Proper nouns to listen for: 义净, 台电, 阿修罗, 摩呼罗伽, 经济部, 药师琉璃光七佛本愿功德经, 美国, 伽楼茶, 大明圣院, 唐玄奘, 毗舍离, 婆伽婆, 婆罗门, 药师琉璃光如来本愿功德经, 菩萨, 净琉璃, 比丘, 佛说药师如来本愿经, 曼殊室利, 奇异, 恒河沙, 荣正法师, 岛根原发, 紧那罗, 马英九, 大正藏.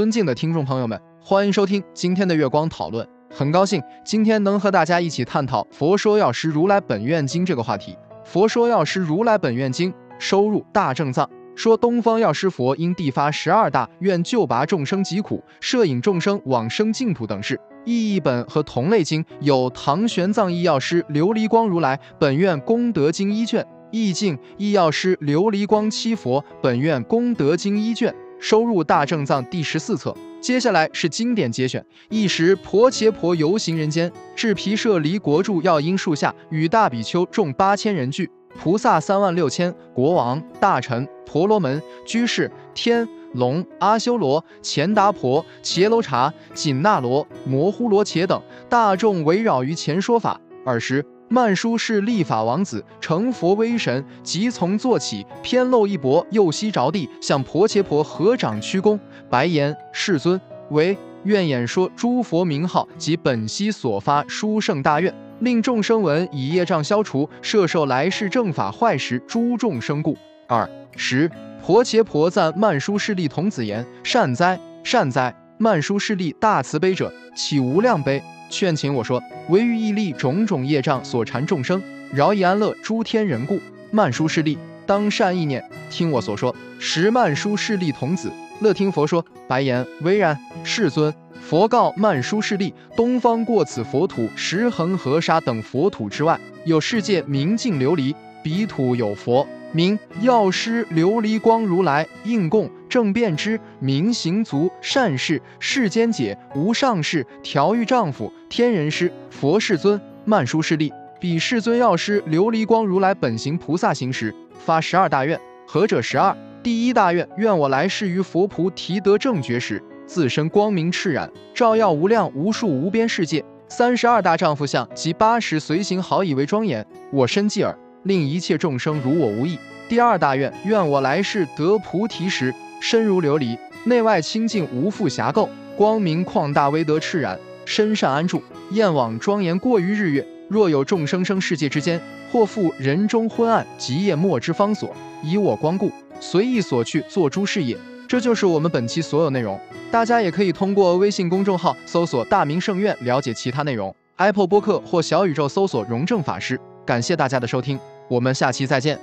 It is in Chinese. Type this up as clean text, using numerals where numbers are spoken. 尊敬的听众朋友们，欢迎收听今天的月光讨论。很高兴今天能和大家一起探讨《佛说药师如来本愿经》这个话题。《佛说药师如来本愿经》收入大正藏，说东方药师佛因地发12大愿，救拔众生疾苦，摄引众生往生净土等事。异义本和同类经有唐玄奘义药师琉璃光如来本愿功德经一卷，义净义药师琉璃光七佛本愿功德经一卷，收入大正藏第14册。接下来是经典节选。一时婆伽婆游行人间，至毗舍离国住药因树下，与大比丘众8000人聚，菩萨36000，国王、大臣、婆罗门、居士、天、龙、阿修罗、钱达婆、伽楼茶、紧那罗、摩呼罗伽等大众围绕于前说法。尔时曼殊是立法王子，成佛威神，即从坐起，偏露一膊，右膝着地，向婆伽婆合掌屈躬，白言：世尊，唯愿演说诸佛名号及本悉所发殊胜大愿，令众生闻，以业障消除，摄受来世正法坏时诸众生故。二十，婆伽婆赞曼殊室利童子言：善哉，善哉！曼殊室利大慈悲者，岂无量悲！劝请我说，唯欲义利种种业障所缠众生，饶以安乐诸天人故。曼殊室利，当善意念，听我所说。十，曼殊室利童子乐听佛说，白言：唯然，世尊。佛告曼殊室利：东方过此佛土石恒河沙等佛土之外，有世界名净琉璃，彼土有佛名药师琉璃光如来，应供正遍知，明行足，善事，世间解，无上士，调御丈夫，天人师，佛世尊。曼殊室利，彼世尊药师琉璃光如来本行菩萨行时，发12大愿，何者12？第1大愿：愿我来世于佛菩提得正觉时，自身光明炽然，照耀无量无数无边世界。32大丈夫相及80随行好以为庄严，我身既尔，令一切众生如我无异。第2大愿：愿我来世得菩提时，身如琉璃，内外清净无复瑕垢，光明旷大，威德炽然，身善安住，焰网庄严过于日月。若有众生生世界之间，或复人中昏暗及夜末之方所，以我光故，随意所去做诸事业。这就是我们本期所有内容，大家也可以通过微信公众号搜索大明圣院了解其他内容， Apple 播客或小宇宙搜索荣正法师。感谢大家的收听，我们下期再见。